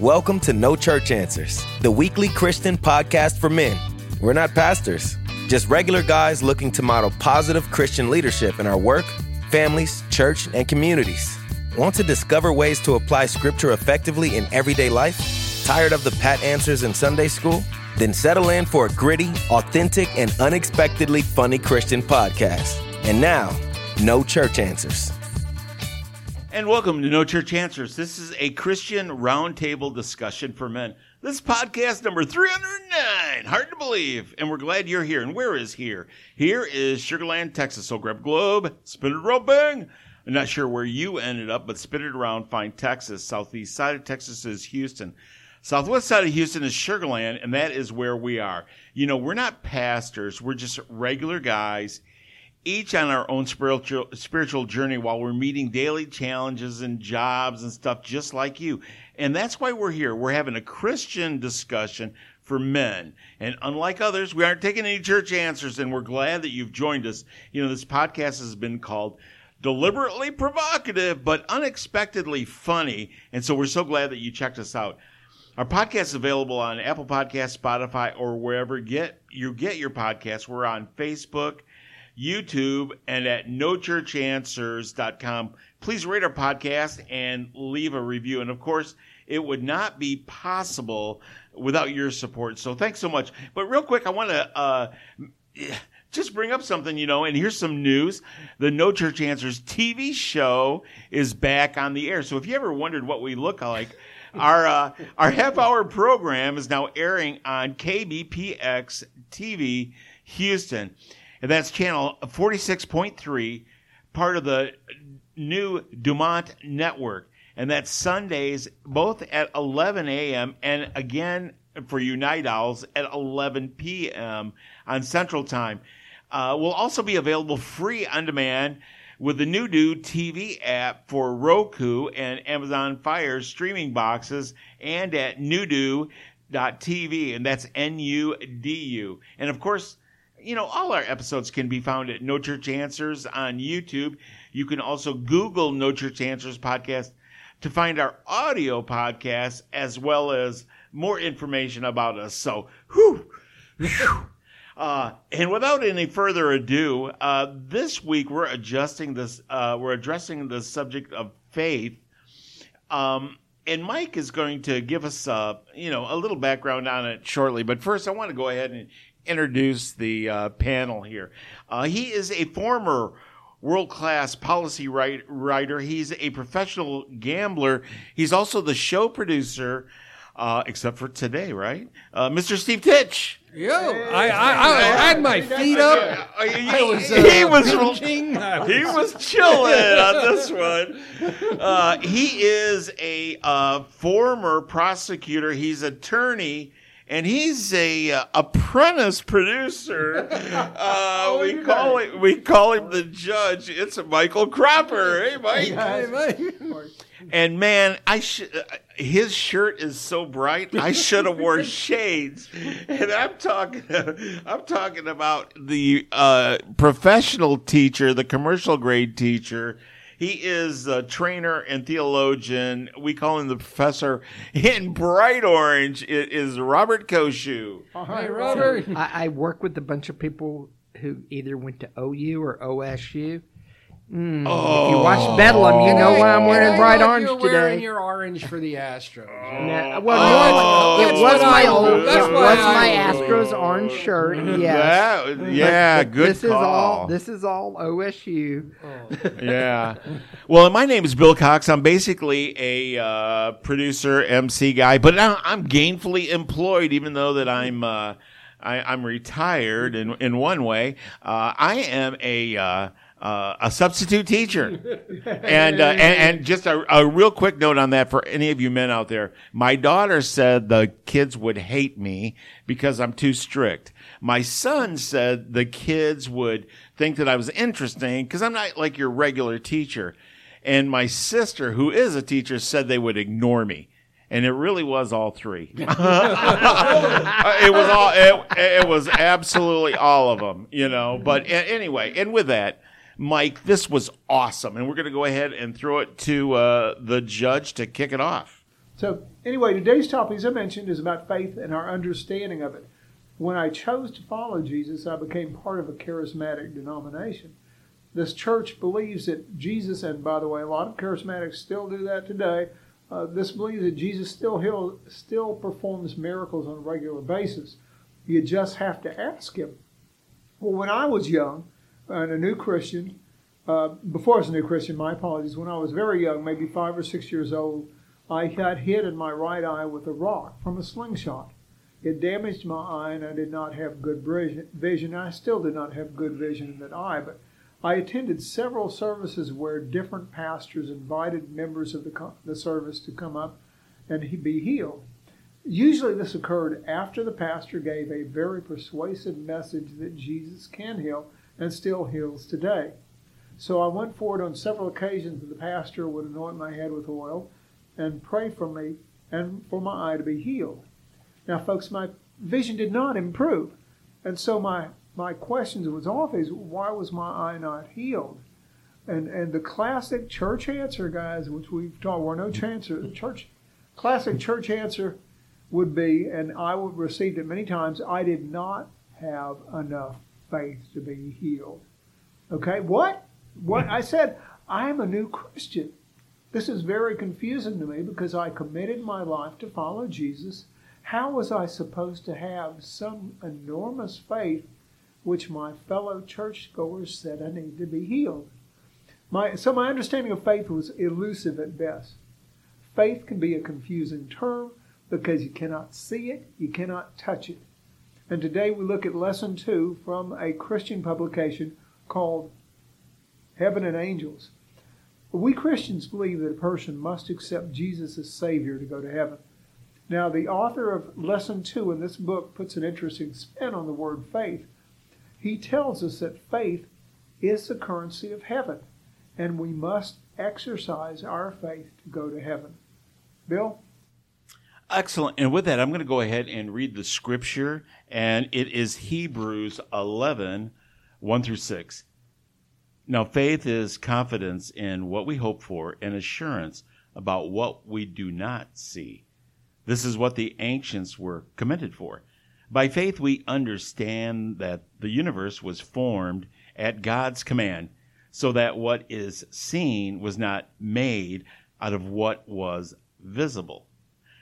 Welcome to No Church Answers, the weekly Christian podcast for men. We're not pastors, just regular guys looking to model positive Christian leadership in our work, families, church, and communities. Want to discover ways to apply Scripture effectively in everyday life? Tired of the pat answers in Sunday school? Then settle in for a gritty, authentic, and unexpectedly funny Christian podcast. And now, No Church Answers. And welcome to No Church Answers. This is a Christian roundtable discussion for men. This is podcast number 309. Hard to believe. And we're glad you're here. And where is here? Here is Sugarland, Texas. So grab a globe, spin it around, bang. I'm not sure where you ended up, but spin it around, find Texas. Southeast side of Texas is Houston. Southwest side of Houston is Sugarland, and that is where we are. You know, we're not pastors. We're just regular guys, each on our own spiritual journey while we're meeting daily challenges and jobs and stuff just like you. And that's why we're here. We're having a Christian discussion for men. And unlike others, we aren't taking any church answers, and we're glad that you've joined us. You know, this podcast has been called Deliberately Provocative but Unexpectedly Funny, and so we're so glad that you checked us out. Our podcast is available on Apple Podcasts, Spotify, or wherever you get your podcasts. We're on Facebook, YouTube, and at nochurchanswers.com. Please rate our podcast and leave a review. And, of course, it would not be possible without your support. So thanks so much. But real quick, I want to just bring up something, you know, and here's some news. The No Church Answers TV show is back on the air. So if you ever wondered what we look like, Our half-hour program is now airing on KBPX-TV Houston, and that's channel 46.3, part of the new Dumont network, and that's Sundays both at 11 a.m. and again for you night owls at 11 p.m. on Central Time. Will also be available free on demand with the NuDu TV app for Roku and Amazon Fire streaming boxes and at NuDu.TV, and that's NUDU. And, of course, you know, all our episodes can be found at No Church Answers on YouTube. You can also Google No Church Answers podcast to find our audio podcast as well as more information about us. So, and without any further ado, this week we're addressing the subject of faith. And Mike is going to give us a little background on it shortly. But first, I want to go ahead and introduce the panel here. He is a former world-class policy writer. He's a professional gambler. He's also the show producer. Except for today, right? Mr. Steve Titch. Yo, I had my feet up. He was chilling on this one. He is a former prosecutor. He's attorney, and he's a apprentice producer. We call him the judge. It's Michael Cropper. Hey, Mike. Hi, Mike. And man, his shirt is so bright. I should have wore shades. And I'm talking about the professional teacher, the commercial grade teacher. He is a trainer and theologian. We call him the professor. In bright orange, it is Robert Koshu. Hi, Robert. So I work with a bunch of people who either went to OU or OSU. If you watch Bedlam, you know why I'm wearing bright orange today. You're wearing your orange for the Astros. It was my Astros orange shirt. Yes. This is all OSU. Oh. Yeah. Well, my name is Bill Cox. I'm basically a producer, MC guy, but I'm gainfully employed, even though that I'm retired in one way. I am a substitute teacher, and just a real quick note on that for any of you men out there. My daughter said the kids would hate me because I'm too strict. My son said the kids would think that I was interesting because I'm not like your regular teacher. And my sister, who is a teacher, said they would ignore me. And it really was all three. It was absolutely all of them, you know. But anyway, and with that, Mike, this was awesome, and we're going to go ahead and throw it to the judge to kick it off. So anyway, today's topic, as I mentioned, is about faith and our understanding of it. When I chose to follow Jesus, I became part of a charismatic denomination. This church believes that Jesus, and by the way, a lot of charismatics still do that today, this believes that Jesus still performs miracles on a regular basis. You just have to ask him. Well, when I was young and a new Christian, before I was a new Christian, my apologies, when I was very young, maybe 5 or 6 years old, I got hit in my right eye with a rock from a slingshot. It damaged my eye and I did not have good vision. I still did not have good vision in that eye, but I attended several services where different pastors invited members of the service to come up and be healed. Usually this occurred after the pastor gave a very persuasive message that Jesus can heal and still heals today. So I went forward on several occasions that the pastor would anoint my head with oil and pray for me and for my eye to be healed. Now, folks, my vision did not improve, and so my question was always, why was my eye not healed? And the classic church answer, guys, which we've taught, were no chances. Classic church answer would be, and I received it many times, I did not have enough faith to be healed. Okay, what? What? I said, I'm a new Christian. This is very confusing to me because I committed my life to follow Jesus. How was I supposed to have some enormous faith which my fellow churchgoers said I need to be healed? So my understanding of faith was elusive at best. Faith can be a confusing term because you cannot see it, you cannot touch it. And today we look at lesson 2 from a Christian publication called Heaven and Angels. We Christians believe that a person must accept Jesus as Savior to go to heaven. Now, the author of lesson 2 in this book puts an interesting spin on the word faith. He tells us that faith is the currency of heaven, and we must exercise our faith to go to heaven. Bill? Excellent. And with that, I'm going to go ahead and read the scripture, and it is Hebrews 11, 1 through 6. Now, faith is confidence in what we hope for and assurance about what we do not see. This is what the ancients were commended for. By faith, we understand that the universe was formed at God's command, so that what is seen was not made out of what was visible.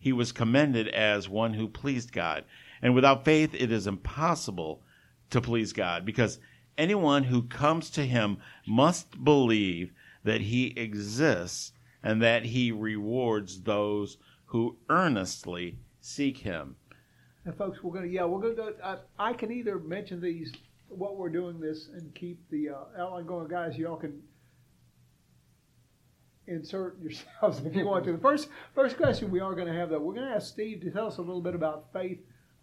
he was commended as one who pleased God. And without faith, it is impossible to please God, because anyone who comes to him must believe that he exists and that he rewards those who earnestly seek him. And folks, we're going to go. I can either mention these, what we're doing this, and keep the outline going. Guys, y'all can insert yourselves if you want to. The first question we are going to have, though, we're going to ask Steve to tell us a little bit about faith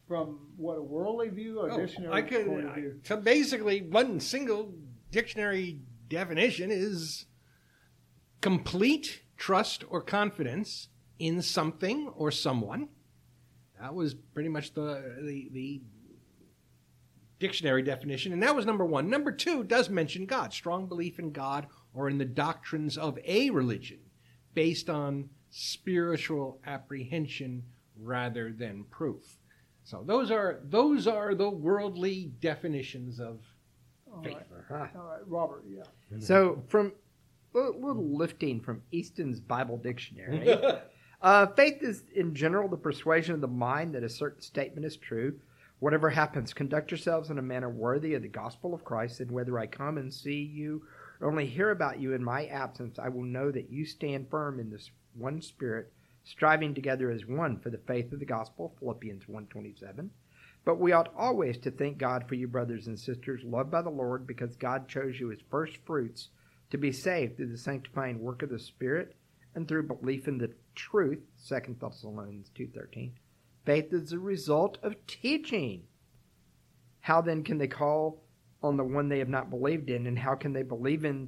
from, what, a worldly view or dictionary point of view? So basically, one single dictionary definition is complete trust or confidence in something or someone. That was pretty much the dictionary definition, and that was number one. Number two does mention God, strong belief in God or in the doctrines of a religion based on spiritual apprehension rather than proof. So those are the worldly definitions of faith. All right, Robert, yeah. So from a little lifting from Easton's Bible Dictionary. Faith is, in general, the persuasion of the mind that a certain statement is true. Whatever happens, conduct yourselves in a manner worthy of the gospel of Christ, and whether I come and see you or only hear about you in my absence, I will know that you stand firm in this one spirit, striving together as one for the faith of the gospel, Philippians 1:27. But we ought always to thank God for you, brothers and sisters, loved by the Lord, because God chose you as first fruits to be saved through the sanctifying work of the Spirit and through belief in the truth, 2 Thessalonians 2:13, Faith is the result of teaching. How then can they call on the one they have not believed in? And how can they believe in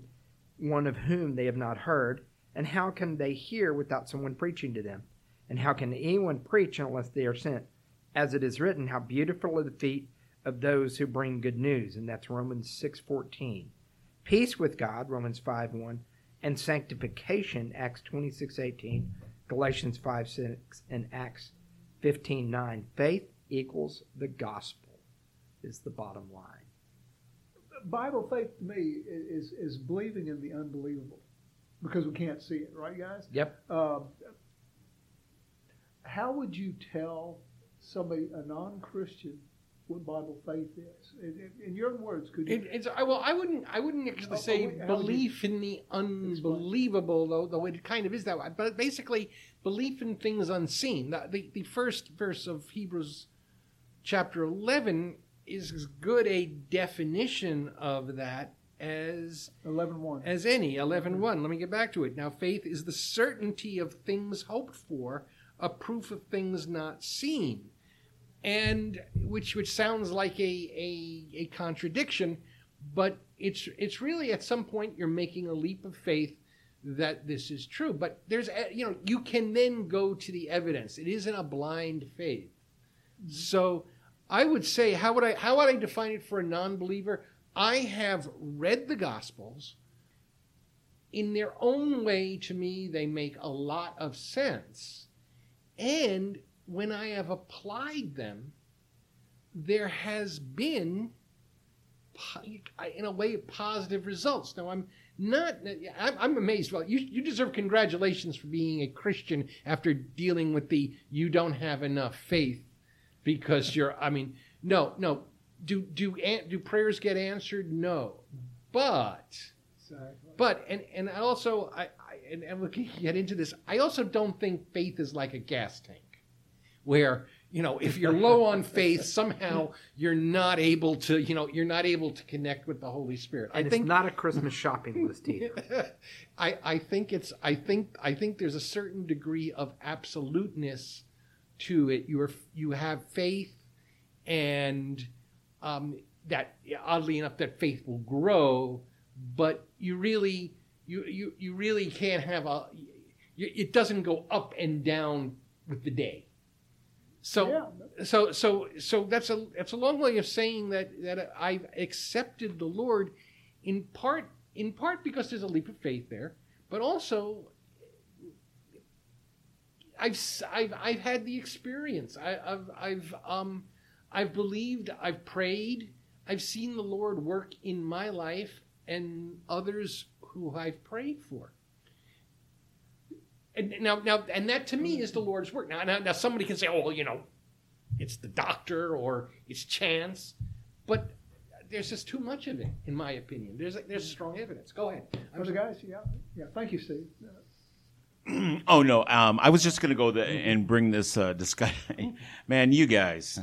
one of whom they have not heard? And how can they hear without someone preaching to them? And how can anyone preach unless they are sent? As it is written, how beautiful are the feet of those who bring good news. And that's Romans 6:14. Peace with God, Romans 5:1. And sanctification, Acts 26:18. Galatians 5:6. And Acts 15:9. Faith equals the gospel is the bottom line. Bible faith to me is believing in the unbelievable because we can't see it, right, guys? Yep. How would you tell somebody, a non-Christian, what Bible faith is? In your own words, could you? I wouldn't actually say belief in the unbelievable, though it kind of is that way. But basically, belief in things unseen. The first verse of Hebrews chapter 11 is as good a definition of that as 11:1. As any. 11:1. Let me get back to it. Now, faith is the certainty of things hoped for, a proof of things not seen. And which sounds like a contradiction, but it's really at some point you're making a leap of faith that this is true. But there's, you can then go to the evidence. It isn't a blind faith. So I would say, how would I define it for a non-believer? I have read the Gospels. In their own way, to me, they make a lot of sense. And when I have applied them, there has been, in a way, positive results. Now, I'm amazed. Well, you deserve congratulations for being a Christian after dealing with the you don't have enough faith because you're, no. Do prayers get answered? No. But, and we can get into this, I also don't think faith is like a gas tank, where, if you're low on faith, somehow you're not able to connect with the Holy Spirit. And I think it's not a Christmas shopping list either. I think there's a certain degree of absoluteness to it. You have faith, and that oddly enough, that faith will grow, but you really can't have it doesn't go up and down with the day. So that's a long way of saying that I've accepted the Lord in part because there's a leap of faith there, but also I've had the experience. I've believed, I've prayed, I've seen the Lord work in my life and others who I've prayed for. And now, and that to me is the Lord's work. Now, somebody can say, it's the doctor or it's chance, but there's just too much of it, in my opinion. There's strong evidence. Go ahead. Guys, yeah. Thank you, Steve. Oh no, I was just going to go and bring this discussion. Man, you guys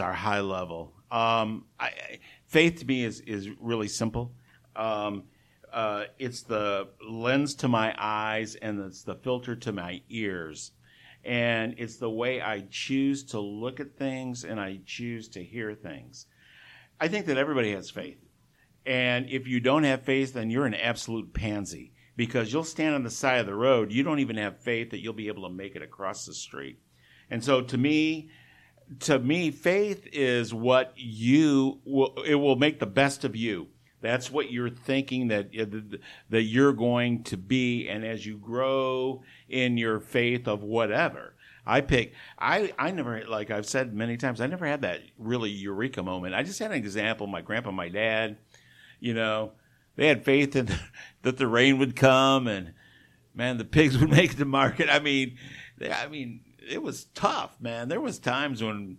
are high level. Faith to me is really simple. It's the lens to my eyes, and it's the filter to my ears. And it's the way I choose to look at things, and I choose to hear things. I think that everybody has faith. And if you don't have faith, then you're an absolute pansy, because you'll stand on the side of the road. You don't even have faith that you'll be able to make it across the street. And so to me, faith is what it will make the best of you. That's what you're thinking that you're going to be, and as you grow in your faith of whatever, I never, like I've said many times, I never had that really eureka moment. I just had an example. My grandpa and my dad, they had faith that the rain would come, and man, the pigs would make it to market. I mean, it was tough, man. There was times when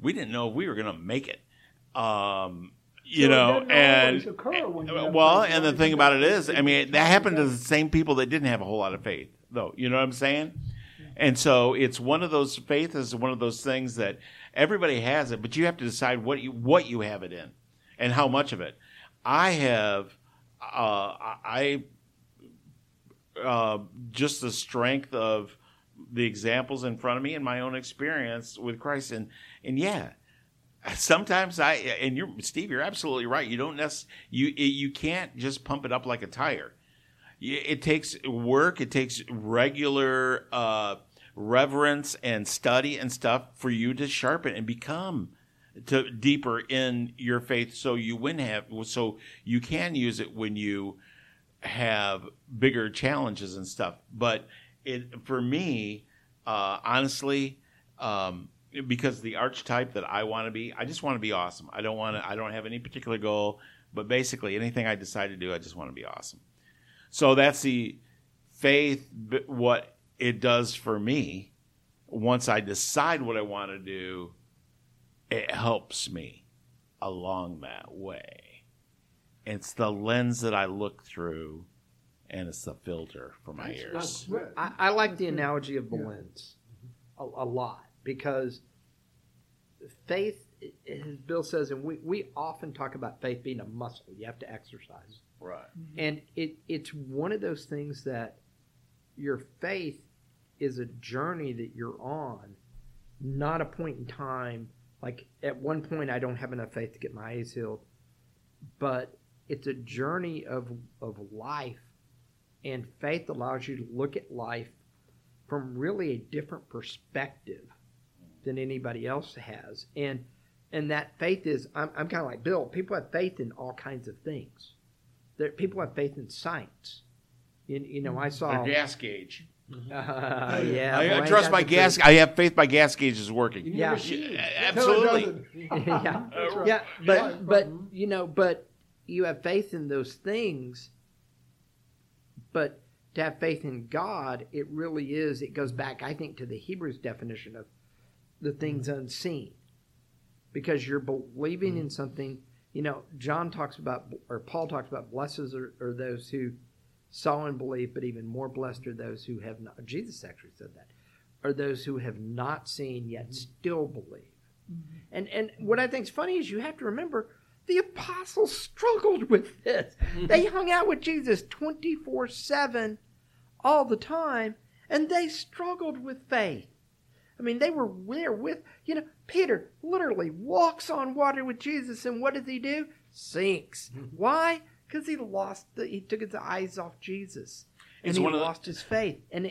we didn't know if we were going to make it. And the thing about it is, that happened to the same people that didn't have a whole lot of faith, though. You know what I'm saying? Yeah. And so it's one of those, faith is one of those things that everybody has it, but you have to decide what you have it in and how much of it. I have, just the strength of the examples in front of me and my own experience with Christ. And yeah, sometimes Steve, you're absolutely right. You don't you can't just pump it up like a tire. It takes work. It takes regular reverence and study and stuff for you to sharpen and become to deeper in your faith, so you can use it when you have bigger challenges and stuff. But for me, honestly, because the archetype that I want to be, I just want to be awesome. I don't have any particular goal, but basically anything I decide to do, I just want to be awesome. So that's the faith, what it does for me. Once I decide what I want to do, it helps me along that way. It's the lens that I look through, and it's the filter for my ears. I like the analogy of the lens a lot, because faith, as Bill says, and we often talk about faith being a muscle you have to exercise. Right. Mm-hmm. And it's one of those things that your faith is a journey that you're on, not a point in time. Like at one point, I don't have enough faith to get my A's healed, but it's a journey of life, and faith allows you to look at life from really a different perspective than anybody else has. And that faith is, I'm kind of like Bill, people have faith in all kinds of things. People have faith in science. I saw a gas gauge. Yeah, I trust my gas. I have faith my gas gauge is working. Yeah, absolutely. Yeah, right. Yeah, but you have faith in those things. But to have faith in God, it really is. It goes back, I think, to the Hebrews definition of the things unseen, because you're believing in something. John talks about, or Paul talks about, blessed are those who saw and believed, but even more blessed are those who have not. Jesus actually said that. Are those who have not seen yet still believe. Mm-hmm. And what I think is funny is you have to remember the apostles struggled with this. They hung out with Jesus 24/7 all the time, and they struggled with faith. I mean, they were there with, Peter literally walks on water with Jesus, and what does he do? Sinks. Mm-hmm. Why? Because he took his eyes off Jesus, and he lost his faith. And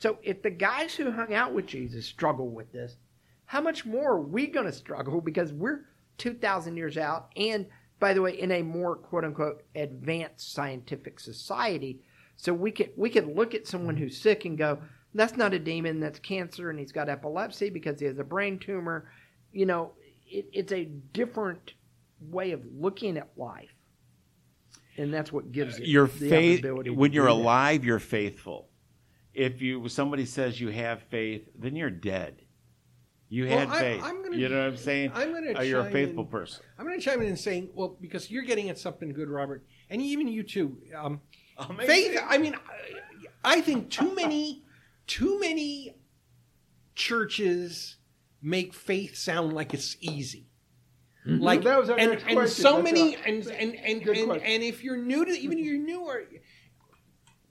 so if the guys who hung out with Jesus struggle with this, how much more are we going to struggle? Because we're 2,000 years out, and by the way, in a more quote unquote advanced scientific society, so we could look at someone who's sick and go, "That's not a demon, that's cancer, and he's got epilepsy because he has a brain tumor." It's a different way of looking at life, and that's what gives it your faith. When you're alive, you're faithful. If somebody says you have faith, then you're dead. You had faith. Know what I'm saying? You're a faithful person. I'm going to chime in and saying, well, because you're getting at something good, Robert, and even you too. Faith. I mean, I think too many churches make faith sound like it's easy. Like that was our next question. And if you're new to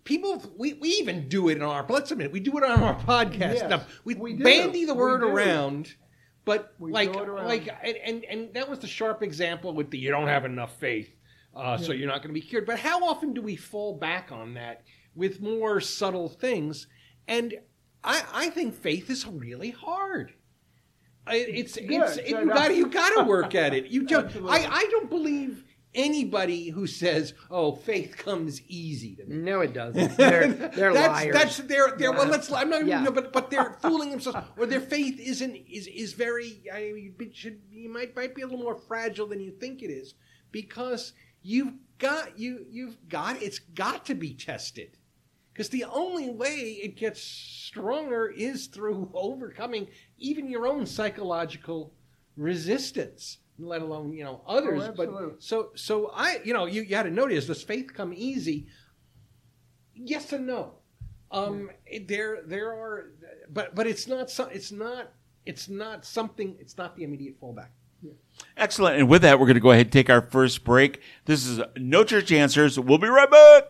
people, we even do it let's admit it, we do it on our podcast stuff. We bandy the word around, but and that was the sharp example with the you don't have enough faith, so you're not going to be cured. But how often do we fall back on that with more subtle things? And I think faith is really hard. You got to work at it. I don't believe anybody who says, "Oh, faith comes easy to me." No, it doesn't. They're liars. But they're fooling themselves, or their faith is very. You might be a little more fragile than you think it is, because it's got to be tested. Because the only way it gets stronger is through overcoming even your own psychological resistance, let alone others. Oh, but so I, you had to notice, does faith come easy? Yes and no. There are, but it's not the immediate fallback. Yeah. Excellent. And with that, we're going to go ahead and take our first break. This is No Church Answers. We'll be right back.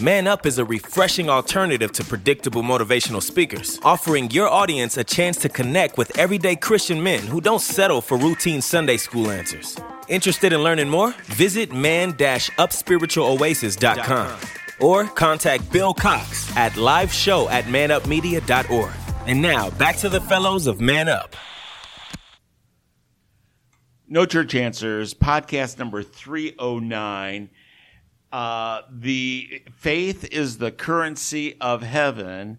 Man Up is a refreshing alternative to predictable motivational speakers, offering your audience a chance to connect with everyday Christian men who don't settle for routine Sunday school answers. Interested in learning more? Visit man-upspiritualoasis.com or contact Bill Cox at liveshow@manupmedia.org. And now, back to the fellows of Man Up. No Church Answers, podcast number 309. The Faith is the Currency of Heaven,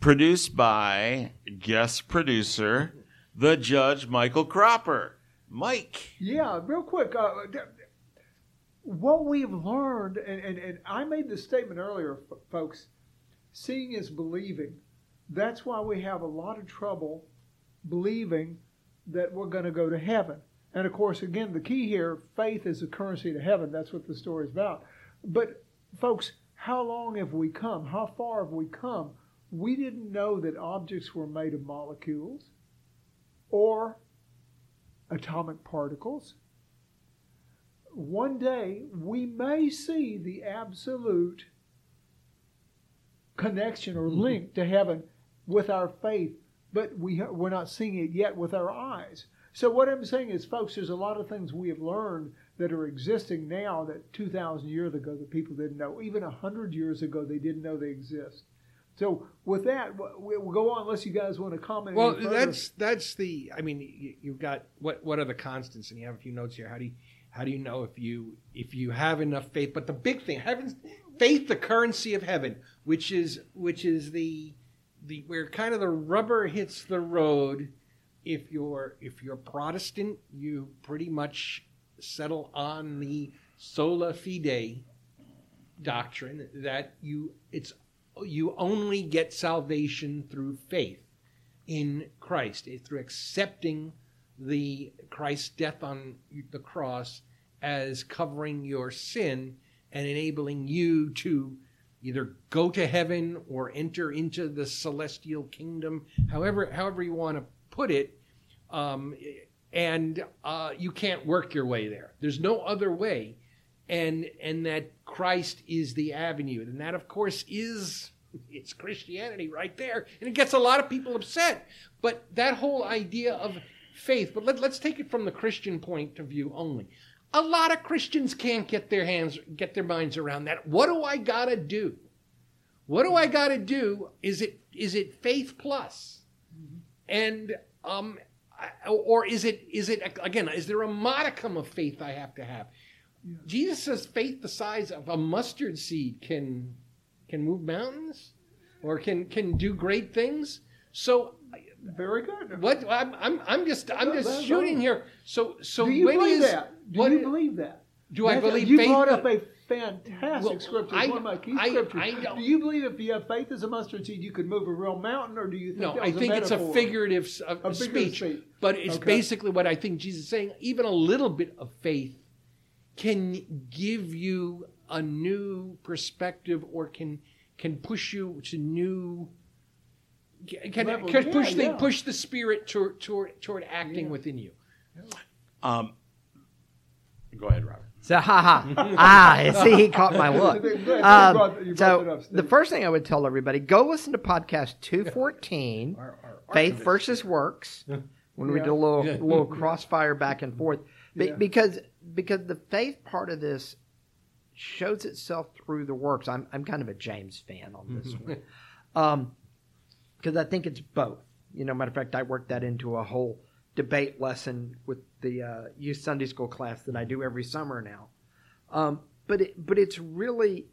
produced by guest producer, the Judge Michael Cropper. Mike. Yeah, real quick. What we've learned, and I made this statement earlier, folks, seeing is believing. That's why we have a lot of trouble believing that we're going to go to heaven. And, of course, again, the key here, faith is the currency to heaven. That's what the story is about. But, folks, how long have we come? How far have we come? We didn't know that objects were made of molecules or atomic particles. One day, we may see the absolute connection or link to heaven with our faith, but we're not seeing it yet with our eyes. So what I'm saying is, folks, there's a lot of things we have learned that are existing now that 2,000 years ago the people didn't know. Even 100 years ago, they didn't know they exist. So with that, we'll go on unless you guys want to comment. Well, that's the, I mean, you've got, what are the constants? And you have a few notes here. How do you know if you have enough faith? But the big thing, faith, the currency of heaven, which is the where kind of the rubber hits the road. If you're Protestant, you pretty much settle on the sola fide doctrine that you only get salvation through faith in Christ, through accepting the Christ's death on the cross as covering your sin and enabling you to either go to heaven or enter into the celestial kingdom, however you want to put it, and you can't work your way there. There's no other way, and that Christ is the avenue, and that, of course, it's Christianity right there, and it gets a lot of people upset. But that whole idea of faith, but let's take it from the Christian point of view only. A lot of Christians can't get their minds around that. What do I gotta do? What do I gotta do? Is it faith plus? And or is it again? Is there a modicum of faith I have to have? Yeah. Jesus says, "Faith the size of a mustard seed can move mountains, or can do great things." So, very good. What I'm just shooting here. So do you believe that? Do you believe that? Do I believe faith? You brought up a fantastic scripture. It's one of my key scriptures. Do you believe if you have faith as a mustard seed, you could move a real mountain, or do you think it's a figurative speech? But it's basically what I think Jesus is saying. Even a little bit of faith can give you a new perspective, or can push you to new. Push the spirit toward acting within you. Yeah. Go ahead, Robert. So, see, he caught my look. So, the first thing I would tell everybody, go listen to podcast 214, Faith versus Works, when we did a little crossfire back and forth, because the faith part of this shows itself through the works. I'm kind of a James fan on this one, because I think it's both. You know, matter of fact, I worked that into a whole debate lesson with the youth Sunday school class that I do every summer now. But it's really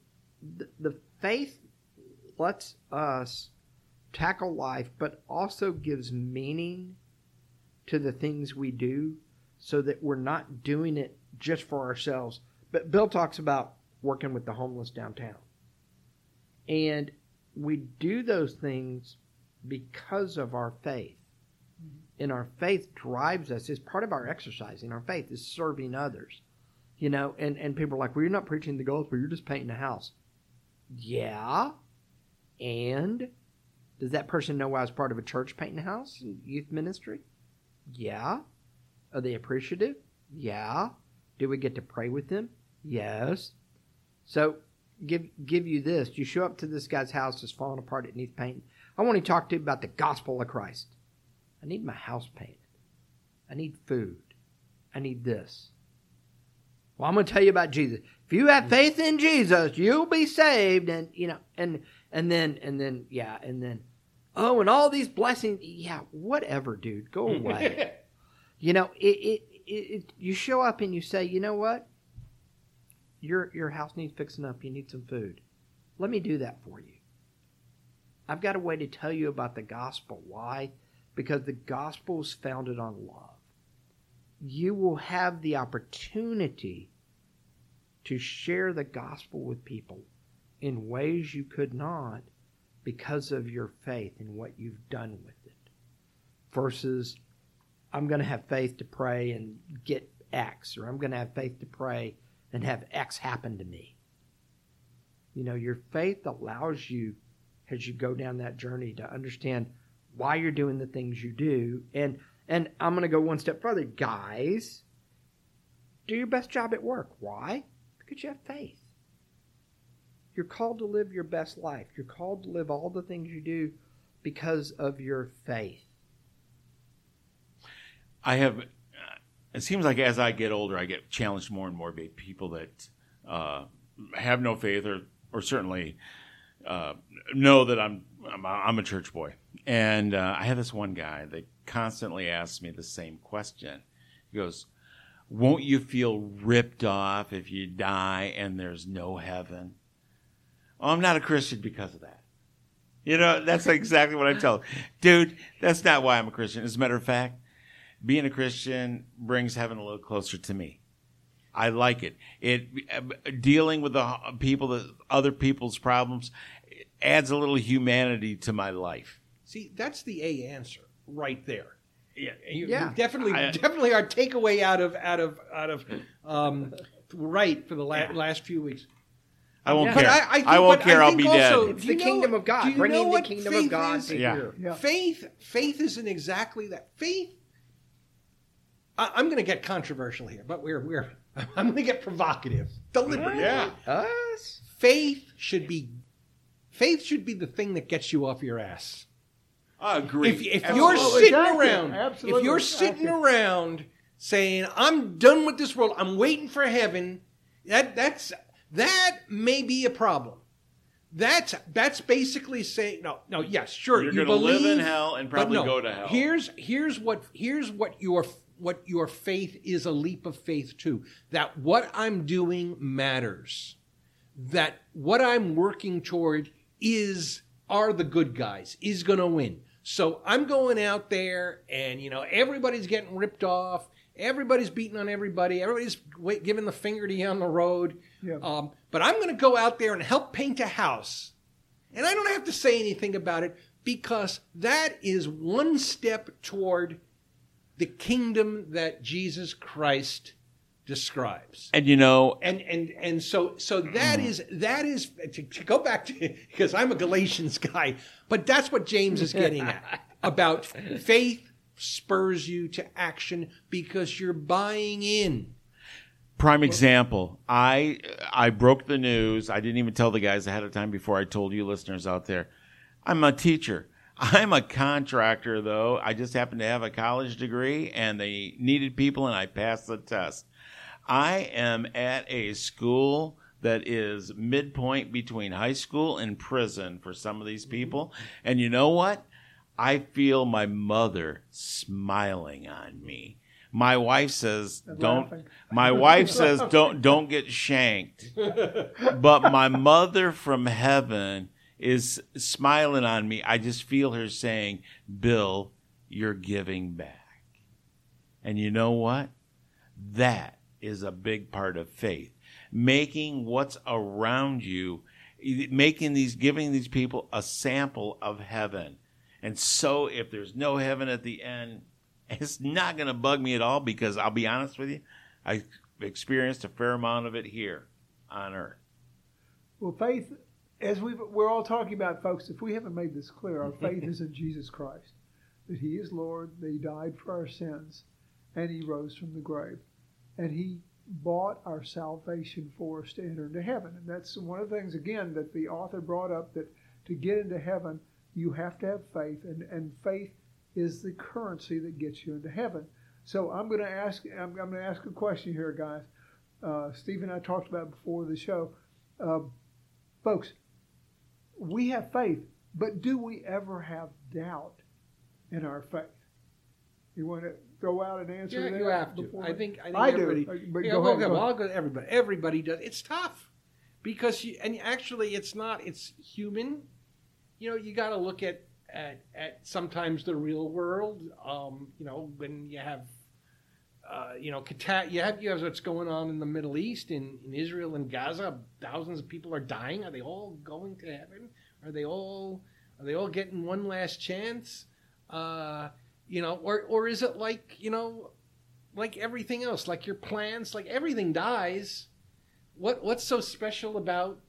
the faith lets us tackle life, but also gives meaning to the things we do so that we're not doing it just for ourselves. But Bill talks about working with the homeless downtown. And we do those things because of our faith. in our faith drives us. It's part of our exercising. Our faith is serving others. You know, and people are like, well, you're not preaching the gospel, you're just painting a house. Yeah. And does that person know I was part of a church painting a house and youth ministry? Yeah. Are they appreciative? Yeah. Do we get to pray with them? Yes. So give you this. You show up to this guy's house that's falling apart, it needs painting. I want to talk to you about the gospel of Christ. I need my house painted. I need food. I need this. Well, I'm going to tell you about Jesus. If you have faith in Jesus, you'll be saved. And, you know, and then, and all these blessings. Yeah, whatever, dude, go away. You know, you show up and you say, you know what? Your house needs fixing up. You need some food. Let me do that for you. I've got a way to tell you about the gospel. Why? Because the gospel is founded on love. You will have the opportunity to share the gospel with people in ways you could not because of your faith and what you've done with it. Versus, I'm going to have faith to pray and get X, or I'm going to have faith to pray and have X happen to me. You know, your faith allows you, as you go down that journey, to understand why you're doing the things you do. And I'm going to go one step further. Guys, do your best job at work. Why? Because you have faith. You're called to live your best life. You're called to live all the things you do because of your faith. It seems like as I get older, I get challenged more and more by people that have no faith or certainly know that I'm a church boy. And I have this one guy that constantly asks me the same question. He goes, won't you feel ripped off if you die and there's no heaven? Oh, I'm not a Christian because of that. You know, that's exactly what I tell him. Dude, that's not why I'm a Christian. As a matter of fact, being a Christian brings heaven a little closer to me. I like it. Dealing with other people's problems adds a little humanity to my life. See, that's the A answer right there. Yeah, you definitely our takeaway out of right for the last few weeks. I won't care. I won't care. I'll be also, dead. It's the kingdom of God. Bringing the kingdom of God to here. Yeah. Faith isn't exactly that. Faith. I'm going to get controversial here, but I'm going to get provocative deliberately. Yeah. Us? Faith should be the thing that gets you off your ass. I agree. If you're sitting around saying, I'm done with this world, I'm waiting for heaven, that may be a problem. That's basically saying no, yes, sure. You're going to live in hell and probably go to hell. Here's what your faith is, a leap of faith too. That what I'm doing matters. That what I'm working toward are the good guys, is going to win. So I'm going out there and, you know, everybody's getting ripped off. Everybody's beating on everybody. Everybody's giving the finger to you on the road. Yeah. But I'm going to go out there and help paint a house. And I don't have to say anything about it because that is one step toward the kingdom that Jesus Christ describes. And you know, so that is to go back to, because I'm a Galatians guy, but that's what James is getting at about faith spurs you to action because you're buying in. Prime example, I broke the news. I didn't even tell the guys ahead of time before I told you listeners out there. I'm a teacher. I'm a contractor, though. I just happen to have a college degree, and they needed people, and I passed the test. I am at a school that is midpoint between high school and prison for some of these people. And you know what? I feel my mother smiling on me. My wife says, don't get shanked. But my mother from heaven is smiling on me. I just feel her saying, Bill, you're giving back. And you know what? That is a big part of faith. Making what's around you, giving these people a sample of heaven. And so if there's no heaven at the end, It's not going to bug me at all because I'll be honest with you, I experienced a fair amount of it here on earth. Well, faith, as we're all talking about, folks, if we haven't made this clear, our faith is in Jesus Christ, that he is Lord, that he died for our sins, and he rose from the grave. And he bought our salvation for us to enter into heaven. And that's one of the things, again, that the author brought up, that to get into heaven, you have to have faith, and faith is the currency that gets you into heaven. So I'm going to ask a question here, guys. Steve and I talked about it before the show. Folks, we have faith, but do we ever have doubt in our faith? You want to go out and answer that? Yeah, you have to. I think everybody do. But yeah, go ahead. Everybody. Everybody does. It's tough because actually it's not. It's human. You got to look at sometimes the real world. When you have you have what's going on in the Middle East, in Israel and Gaza, thousands of people are dying. Are they all going to heaven? Are they all getting one last chance? Or is it like everything else, like your plans, like everything dies? What's so special about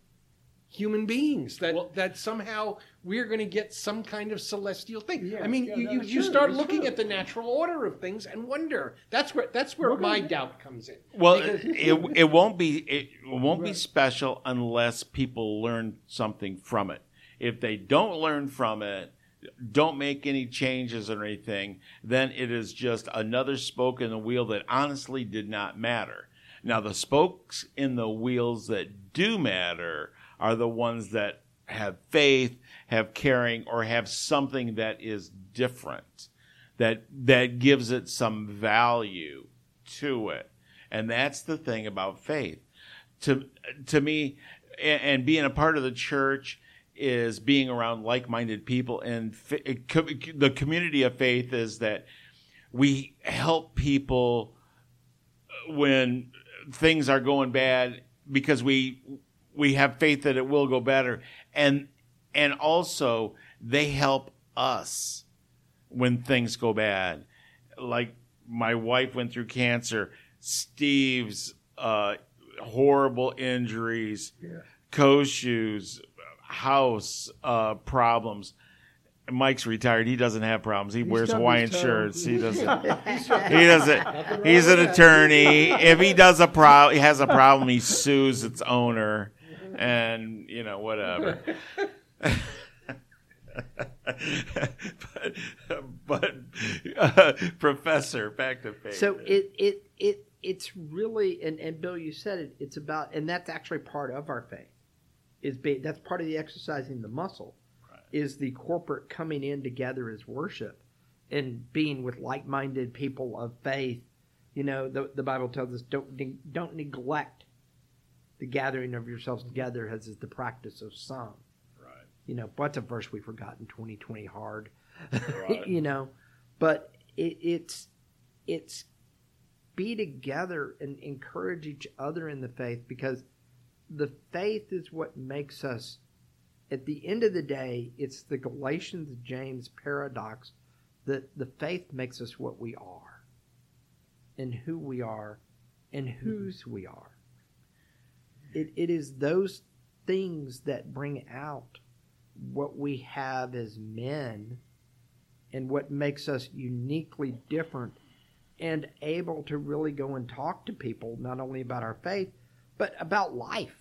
human beings that somehow we're going to get some kind of celestial thing? Yeah, you start looking at the natural order of things and wonder. That's where my doubt comes in. Well, it won't be special unless people learn something from it. If they don't learn from it, don't make any changes or anything, then it is just another spoke in the wheel that honestly did not matter. Now, the spokes in the wheels that do matter are the ones that have faith, have caring, or have something that is different, that gives it some value to it. And that's the thing about faith. To me, and being a part of the church is being around like-minded people, and the community of faith is that we help people when things are going bad because we have faith that it will go better, and also they help us when things go bad. Like my wife went through cancer, Steve's horrible injuries, yeah, Koshu's house problems. Mike's retired. He doesn't have problems. He wears Hawaiian shirts. He doesn't. He doesn't. He's an attorney. If he does he has a problem, he sues its owner, and whatever. but Professor, back to faith. So it's really, and Bill, you said it. It's about, and that's actually part of our faith. That's part of the exercising the muscle, right, is the corporate coming in together as worship and being with like-minded people of faith. The Bible tells us don't neglect the gathering of yourselves together, as is the practice of some. Right. What's a verse we forgot in 2020 hard? Right. But it's be together and encourage each other in the faith, because the faith is what makes us, at the end of the day, it's the Galatians-James paradox that the faith makes us what we are and who we are and whose we are. It is those things that bring out what we have as men and what makes us uniquely different and able to really go and talk to people, not only about our faith, but about life.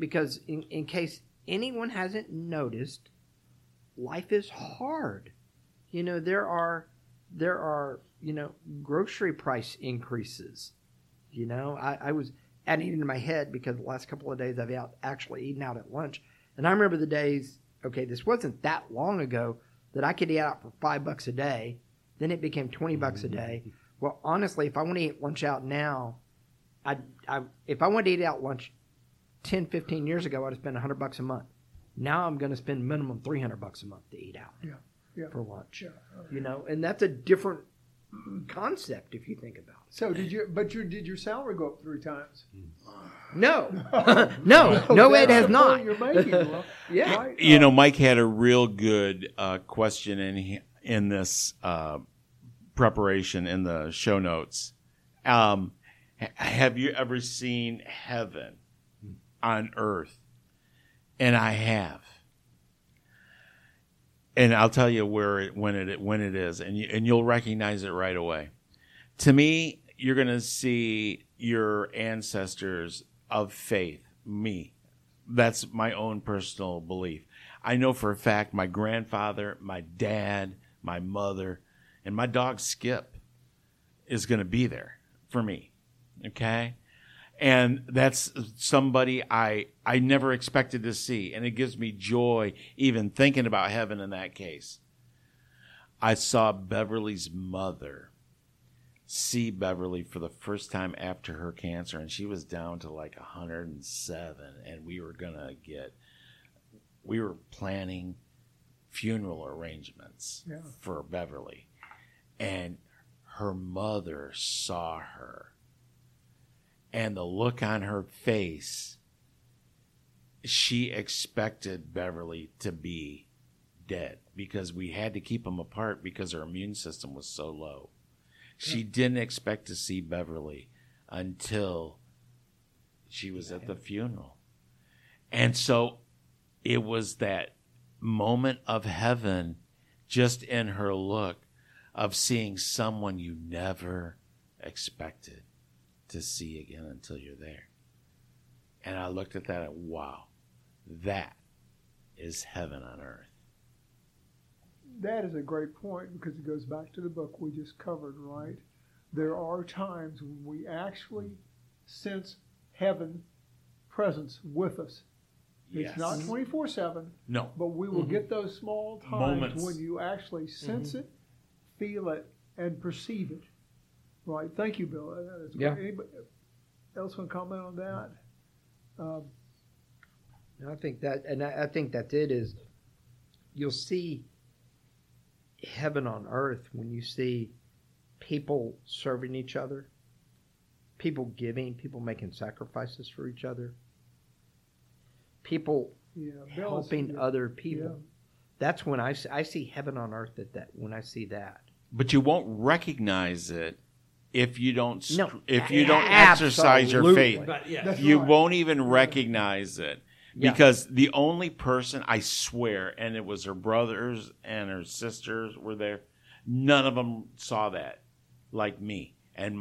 Because in case anyone hasn't noticed, life is hard. There are grocery price increases. I was adding it into my head because the last couple of days I've actually eaten out at lunch. And I remember the days, okay, this wasn't that long ago, that I could eat out for $5 a day. Then it became $20 a day. Well, honestly, if I want to eat lunch out now, if I wanted to eat out lunch 10, 15 years ago, I'd have spent $100 a month. Now I'm going to spend minimum $300 a month to eat out for lunch. Yeah. Okay. And that's a different concept if you think about it. So did your salary go up 3 times? No. No, it has not. You're making, well, yeah. Right? Mike had a real good question in this preparation in the show notes. Have you ever seen heaven on earth? And I have. And I'll tell you where it when it is, and you'll recognize it right away. To me, you're going to see your ancestors of faith, me. That's my own personal belief. I know for a fact my grandfather, my dad, my mother, and my dog Skip is going to be there for me, okay? And that's somebody I never expected to see, and it gives me joy even thinking about heaven in that case. I saw Beverly's mother see Beverly for the first time after her cancer, and she was down to like 107, and we were planning funeral arrangements for Beverly, and her mother saw her. And the look on her face, she expected Beverly to be dead because we had to keep them apart because her immune system was so low. She didn't expect to see Beverly until she was at the funeral. And so it was that moment of heaven just in her look of seeing someone you never expected to see again until you're there. And I looked at that and wow, that is heaven on earth. That is a great point because it goes back to the book we just covered, right? There are times when we actually sense heaven presence with us. Yes. It's not 24/7. No. But we will get those small times moments when you actually sense it, feel it, and perceive it. Right. Thank you, Bill. Anybody else want to comment on that? I think that you'll see heaven on earth when you see people serving each other, people giving, people making sacrifices for each other, people helping other people. Yeah. That's when I see heaven on earth when I see that. But you won't recognize it if you don't exercise your faith. You won't even recognize it because the only person, I swear, and it was her brothers and her sisters were there, none of them saw that like me. And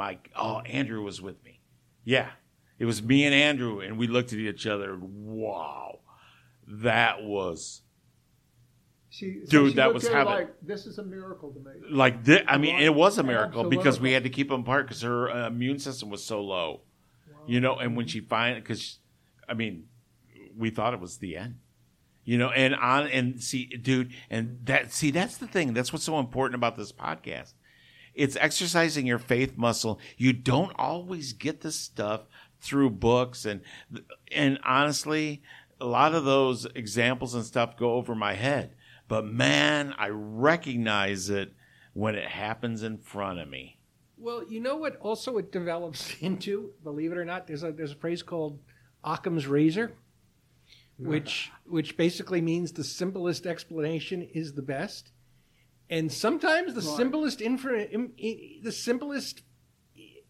Andrew was with me. Yeah, it was me and Andrew, and we looked at each other. Wow, that was... that was heaven. Like, this is a miracle to me. It was a miracle because we had to keep them apart because her immune system was so low. Wow. And when she finally, we thought it was the end. That's the thing. That's what's so important about this podcast. It's exercising your faith muscle. You don't always get this stuff through books, and honestly, a lot of those examples and stuff go over my head. But, man, I recognize it when it happens in front of me. Well, you know what also it develops into, believe it or not, there's a phrase called Occam's razor, which basically means the simplest explanation is the best. And sometimes the simplest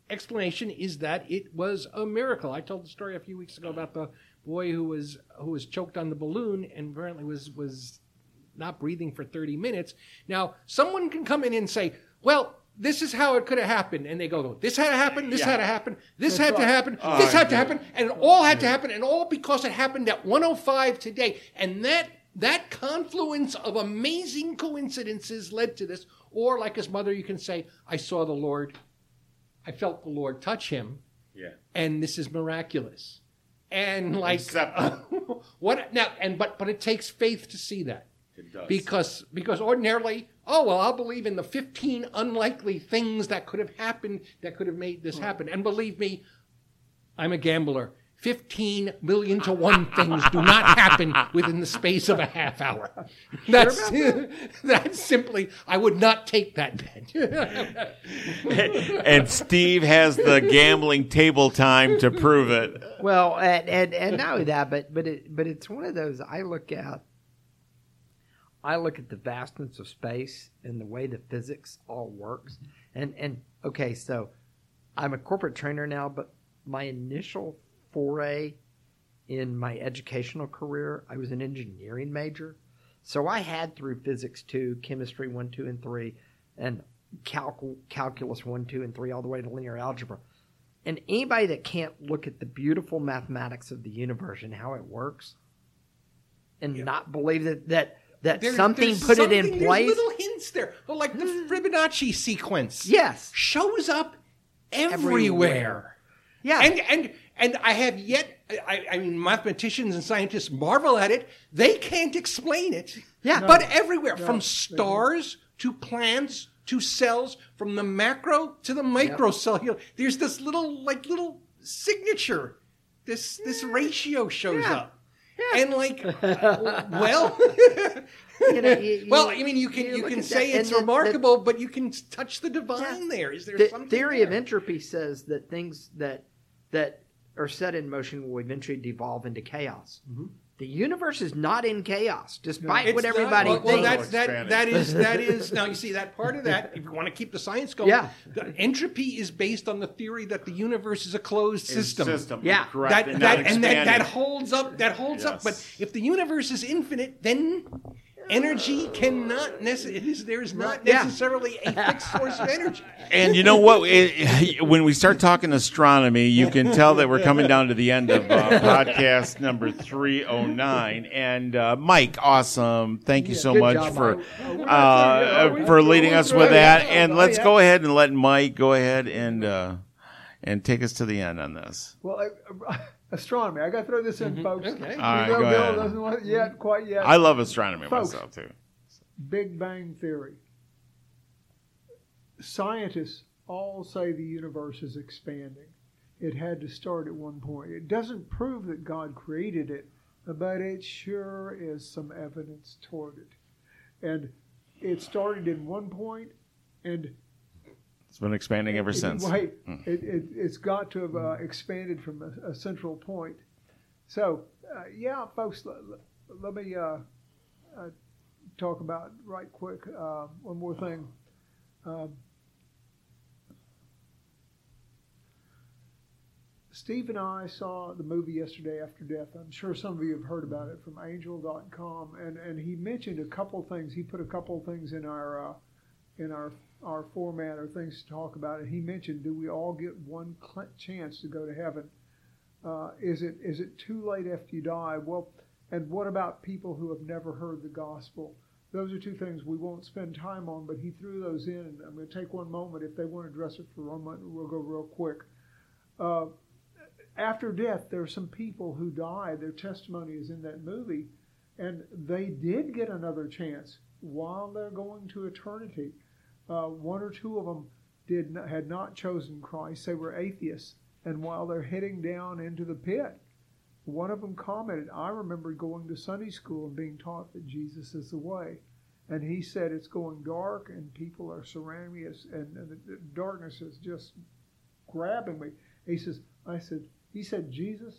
explanation is that it was a miracle. I told the story a few weeks ago about the boy who was choked on the balloon and apparently was not breathing for 30 minutes. Now, someone can come in and say, well, this is how it could have happened. And they go, this had to happen, this had to happen, this had to happen, this had to happen, and it all had to happen, and all because it happened at 1:05 today. And that confluence of amazing coincidences led to this. Or like his mother, you can say, I saw the Lord, I felt the Lord touch him, and this is miraculous. And like, what now? And but it takes faith to see that. It does. Because ordinarily, I'll believe in the 15 unlikely things that could have happened that could have made this happen. And believe me, I'm a gambler. 15 million to 1 things do not happen within the space of a half hour. That's simply, I would not take that bet. And Steve has the gambling table time to prove it. Well, and not only that, but it's one of those I look at. I look at the vastness of space and the way the physics all works. And okay, so I'm a corporate trainer now, but my initial foray in my educational career, I was an engineering major. So I had through physics 2, chemistry 1, 2, and 3, and calculus 1, 2, and 3, all the way to linear algebra. And anybody that can't look at the beautiful mathematics of the universe and how it works and not believe that something put it in place. There's little hints there. Well, like the Fibonacci sequence. Yes. Shows up everywhere. Yeah. And I have yet... I mean, mathematicians and scientists marvel at it. They can't explain it. Yeah. No, but everywhere, from stars to plants to cells, from the macro to the microcellular, there's this little signature. This ratio shows up. Yeah. And well, you can say it's remarkable, but you can touch the divine there. Is there something? The theory of entropy says that things that are set in motion will eventually devolve into chaos. Mm-hmm. The universe is not in chaos, despite what everybody thinks. Well, that is. Now you see that part of that. If you want to keep the science going, the entropy is based on the theory that the universe is a closed system. Correct. That holds up. That holds up. But if the universe is infinite, then energy cannot necessarily a fixed source of energy. And you know what? When we start talking astronomy, you can tell that we're coming down to the end of podcast number 309. And Mike, awesome! Thank you so much for leading us with that. And let's go ahead and let Mike go ahead and take us to the end on this. Well. Astronomy. I got to throw this in, folks. Okay. Right, go ahead. Bill doesn't want it quite yet. I love astronomy myself, too. Big Bang Theory. Scientists all say the universe is expanding. It had to start at one point. It doesn't prove that God created it, but it sure is some evidence toward it. And it started in one point, and it's been expanding ever since. Right. It's got to have expanded from a central point. So, folks, let me talk about right quick one more thing. Steve and I saw the movie Yesterday After Death. I'm sure some of you have heard about it from angel.com. And he mentioned a couple things. He put a couple things in our format or things to talk about, and he mentioned, do we all get one chance to go to heaven? Is it too late after you die? Well, and what about people who have never heard the gospel? Those are two things we won't spend time on, but he threw those in, and I'm going to take one moment. If they want to address it for a moment, we'll go real quick. After death, there are some people who died. Their testimony is in that movie, and they did get another chance while they're going to eternity. One or two of them had not chosen Christ. They were atheists. And while they're heading down into the pit, one of them commented, I remember going to Sunday school and being taught that Jesus is the way. And he said, it's going dark and people are surrounding me and the darkness is just grabbing me. He said, Jesus,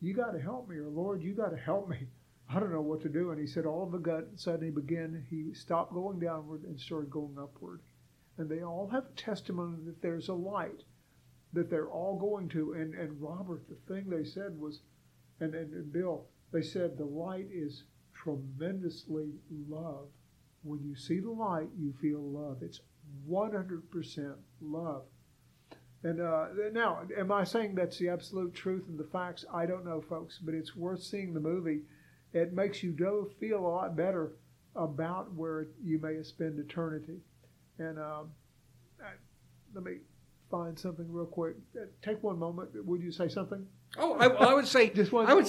you got to help me, or Lord, you got to help me. I don't know what to do. And he said, all of a sudden he stopped going downward and started going upward. And they all have a testimony that there's a light that they're all going to. And Robert, the thing they said was, and Bill, they said the light is tremendously love. When you see the light, you feel love. It's 100% love. And now, am I saying that's the absolute truth and the facts? I don't know, folks, but it's worth seeing the movie. It makes you feel a lot better about where you may spend eternity. And let me find something real quick. Take one moment. Would you say something? Oh, I would say. I'll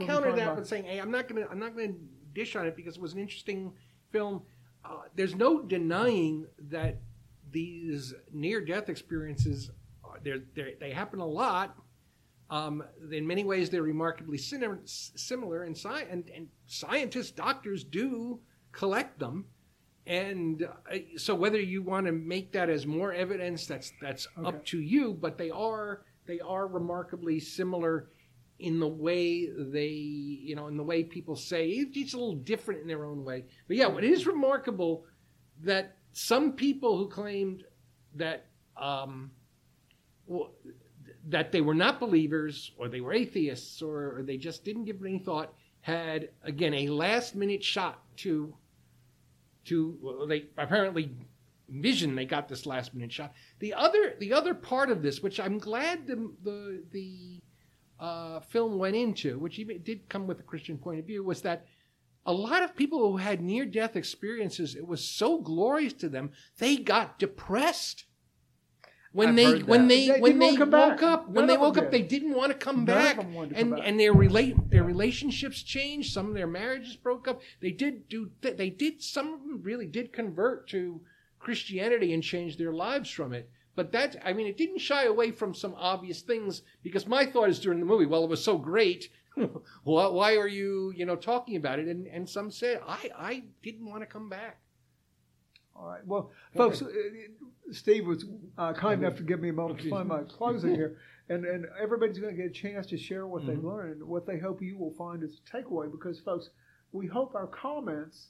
counter that with saying, hey, I'm not going to dish on it because it was an interesting film. There's no denying that these near-death experiences they happen a lot. In many ways, they're remarkably similar, and scientists, doctors do collect them, and so whether you want to make that as more evidence, that's up to you. But they are remarkably similar in the way they, you know, in the way people say. Each a little different in their own way. But yeah, it is remarkable that some people who claimed that that they were not believers, or they were atheists, or they just didn't give it any thought, had, again, a last-minute shot to they apparently envisioned they got this last-minute shot. The other part of this, which I'm glad the film went into, which even did come with a Christian point of view, was that a lot of people who had near-death experiences, it was so glorious to them, they got depressed. When they woke up, they didn't want to come back, and their relationships changed. Some of their marriages broke up. Some of them really did convert to Christianity and change their lives from it. But it didn't shy away from some obvious things, because my thought is during the movie, well, it was so great. Why are you talking about it? And some said, I didn't want to come back. All right. Well, folks, Steve was kind enough to give me a moment to find my closing here. And everybody's going to get a chance to share what they learned and what they hope you will find as a takeaway. Because, folks, we hope our comments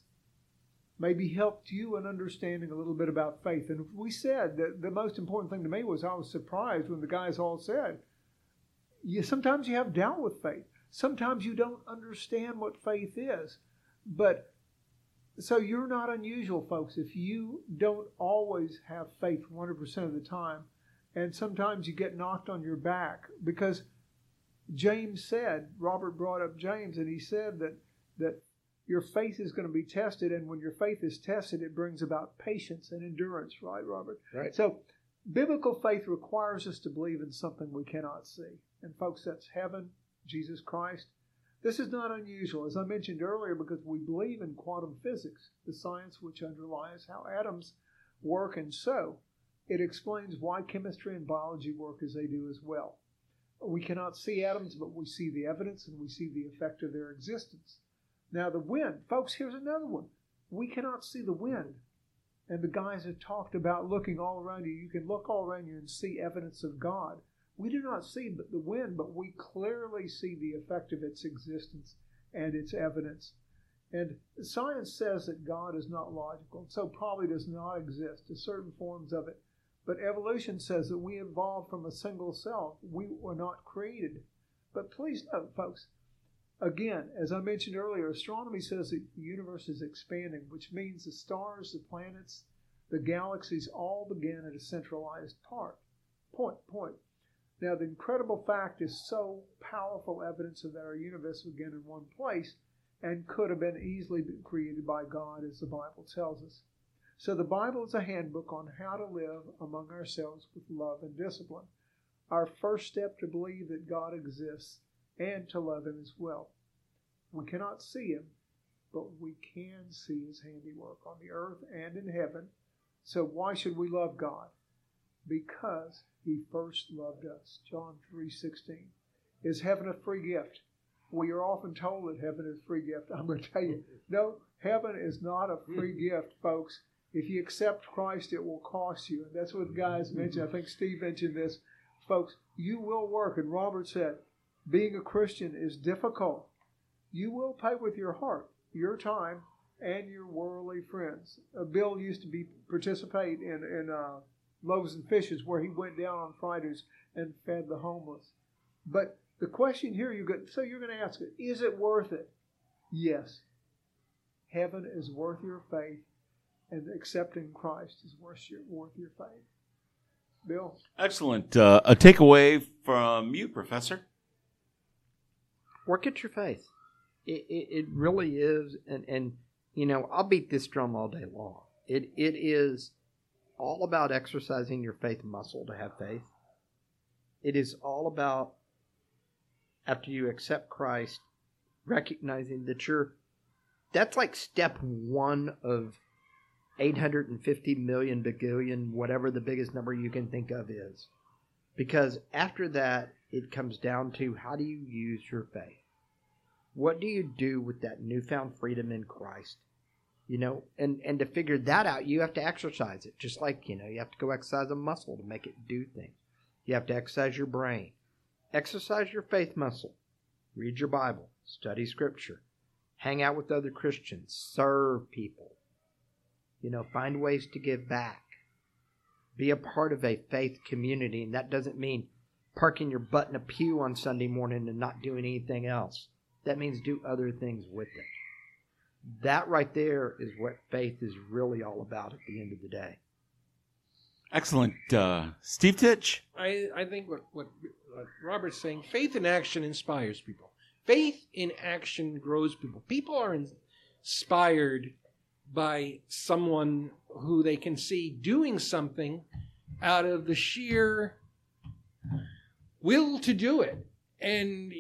maybe helped you in understanding a little bit about faith. And we said that the most important thing to me was I was surprised when the guys all said, sometimes you have doubt with faith. Sometimes you don't understand what faith is. But... so you're not unusual, folks, if you don't always have faith 100% of the time. And sometimes you get knocked on your back, because James said, Robert brought up James, and he said that your faith is going to be tested. And when your faith is tested, it brings about patience and endurance. Right, Robert? Right. So biblical faith requires us to believe in something we cannot see. And, folks, that's heaven, Jesus Christ. This is not unusual, as I mentioned earlier, because we believe in quantum physics, the science which underlies how atoms work, and so it explains why chemistry and biology work as they do as well. We cannot see atoms, but we see the evidence and we see the effect of their existence. Now, the wind. Folks, here's another one. We cannot see the wind, and the guys have talked about looking all around you. You can look all around you and see evidence of God. We do not see the wind, but we clearly see the effect of its existence and its evidence. And science says that God is not logical, so probably does not exist, to certain forms of it. But evolution says that we evolved from a single cell. We were not created. But please note, folks, again, as I mentioned earlier, astronomy says that the universe is expanding, which means the stars, the planets, the galaxies all began at a centralized point. Now, the incredible fact is so powerful evidence of that our universe began in one place and could have been easily created by God, as the Bible tells us. So the Bible is a handbook on how to live among ourselves with love and discipline. Our first step to believe that God exists and to love Him as well. We cannot see Him, but we can see His handiwork on the earth and in heaven. So why should we love God? Because He first loved us. John 3:16. Is heaven a free gift? We are often told that heaven is a free gift. I'm going to tell you, no, heaven is not a free gift, folks. If you accept Christ, it will cost you. And that's what the guys mentioned. I think Steve mentioned this. Folks, you will work. And Robert said, being a Christian is difficult. You will pay with your heart, your time, and your worldly friends. Bill used to participate in Loaves and Fishes, where he went down on Fridays and fed the homeless. But the question here, you're going to ask it, is it worth it? Yes. Heaven is worth your faith, and accepting Christ is worth your faith. Bill? Excellent. A takeaway from you, Professor. Work at your faith. It really is, and I'll beat this drum all day long. It is all about exercising your faith muscle to have faith. It is all about, after you accept Christ, recognizing that that's like step one of 850 million begillion, whatever the biggest number you can think of is. Because after that, it comes down to, how do you use your faith? What do you do with that newfound freedom in Christ? And to figure that out, you have to exercise it. Just like, you have to go exercise a muscle to make it do things. You have to exercise your brain. Exercise your faith muscle. Read your Bible. Study Scripture. Hang out with other Christians. Serve people. You know, find ways to give back. Be a part of a faith community. And that doesn't mean parking your butt in a pew on Sunday morning and not doing anything else. That means do other things with it. That right there is what faith is really all about at the end of the day. Excellent. Steve Titch? I think what Robert's saying, faith in action inspires people. Faith in action grows people. People are inspired by someone who they can see doing something out of the sheer will to do it. And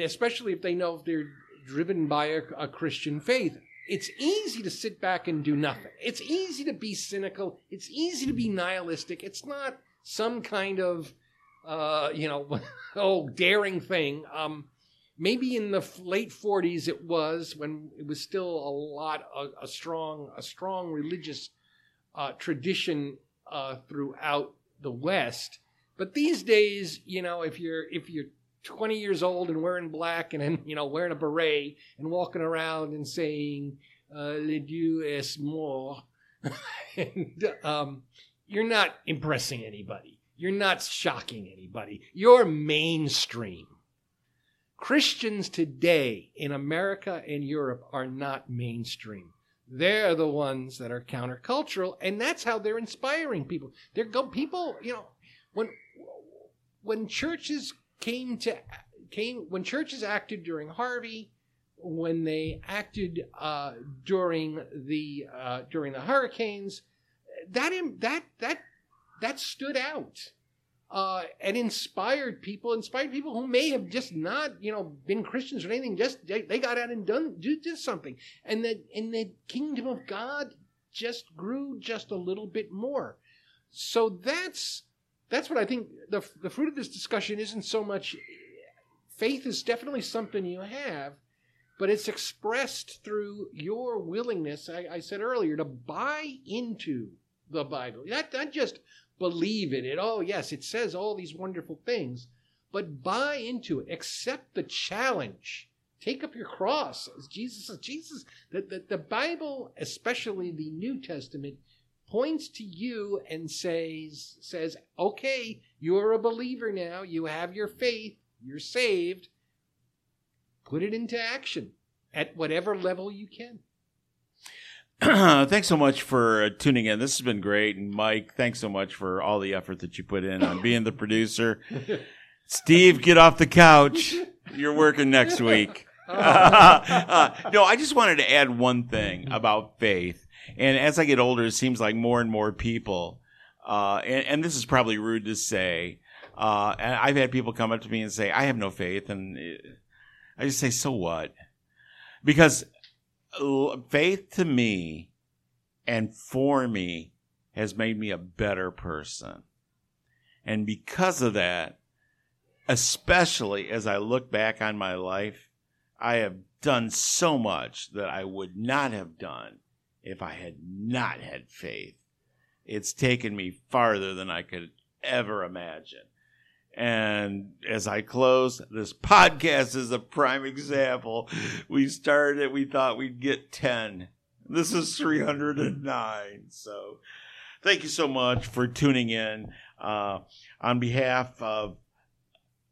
especially if they know if they're driven by a Christian faith, it's easy to sit back and do nothing. It's easy to be cynical. It's easy to be nihilistic. It's not some kind of daring thing. Maybe in the late 40s it was, when it was still a strong religious tradition throughout the West. But these days, you know, if you're 20 years old and wearing black and, you know, wearing a beret and walking around and saying "Le Dieu est mort," and you're not impressing anybody. You're not shocking anybody. You're mainstream. Christians today in America and Europe are not mainstream. They're the ones that are countercultural, and that's how they're inspiring people. People, you know, when churches when churches acted during Harvey, when they acted during the hurricanes, that stood out and inspired people who may have just not, you know, been Christians or anything. Just they got out and did something, and the kingdom of God just grew just a little bit more. So that's what I think the fruit of this discussion isn't so much. Faith is definitely something you have, but it's expressed through your willingness. I said earlier, to buy into the Bible, not just believe in it. Oh, yes, it says all these wonderful things, but buy into it. Accept the challenge. Take up your cross, as Jesus. The Bible, especially the New Testament, points to you and says, okay, you're a believer now. You have your faith. You're saved. Put it into action at whatever level you can. Thanks so much for tuning in. This has been great. And Mike, thanks so much for all the effort that you put in on being the producer. Steve, get off the couch. You're working next week. No, I just wanted to add one thing about faith. And as I get older, it seems like more and more people, and this is probably rude to say, and I've had people come up to me and say, I have no faith. And I just say, so what? Because faith to me and for me has made me a better person. And because of that, especially as I look back on my life, I have done so much that I would not have done if I had not had faith. It's taken me farther than I could ever imagine. And as I close, this podcast is a prime example. We started it, we thought we'd get 10. This is 309. So thank you so much for tuning in. On behalf of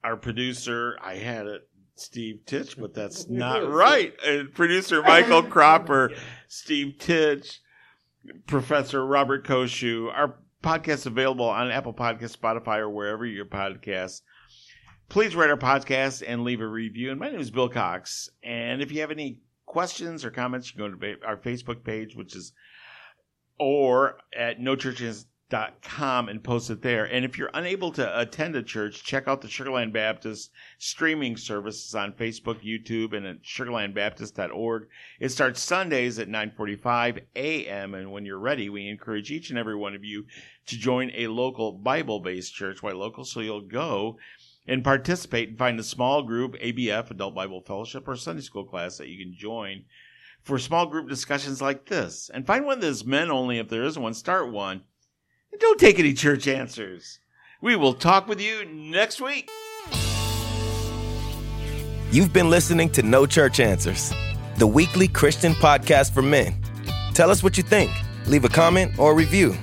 our producer, I had it, Steve Titch, but that's not right. And producer Michael Cropper, Steve Titch, Professor Robert Koshu, our podcast available on Apple Podcasts, Spotify, or wherever your podcasts. Please rate our podcast and leave a review. And my name is Bill Cox. And if you have any questions or comments, you can go to our Facebook page, which is or at nochurches.com, and post it there. And if you're unable to attend a church, check out the Sugarland Baptist streaming services on Facebook, YouTube, and at sugarlandbaptist.org. It starts Sundays at 9:45 a.m. And when you're ready, we encourage each and every one of you to join a local Bible-based church. Why local? So you'll go and participate and find a small group, ABF, Adult Bible Fellowship, or Sunday School class that you can join for small group discussions like this. And find one that is men only. If there is one, start one. Don't take any church answers. We will talk with you next week. You've been listening to No Church Answers, the weekly Christian podcast for men. Tell us what you think. Leave a comment or a review.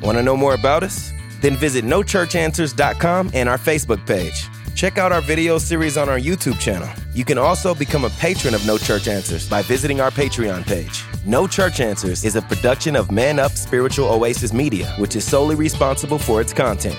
Want to know more about us? Then visit nochurchanswers.com and our Facebook page. Check out our video series on our YouTube channel. You can also become a patron of No Church Answers by visiting our Patreon page. No Church Answers is a production of Man Up Spiritual Oasis Media, which is solely responsible for its content.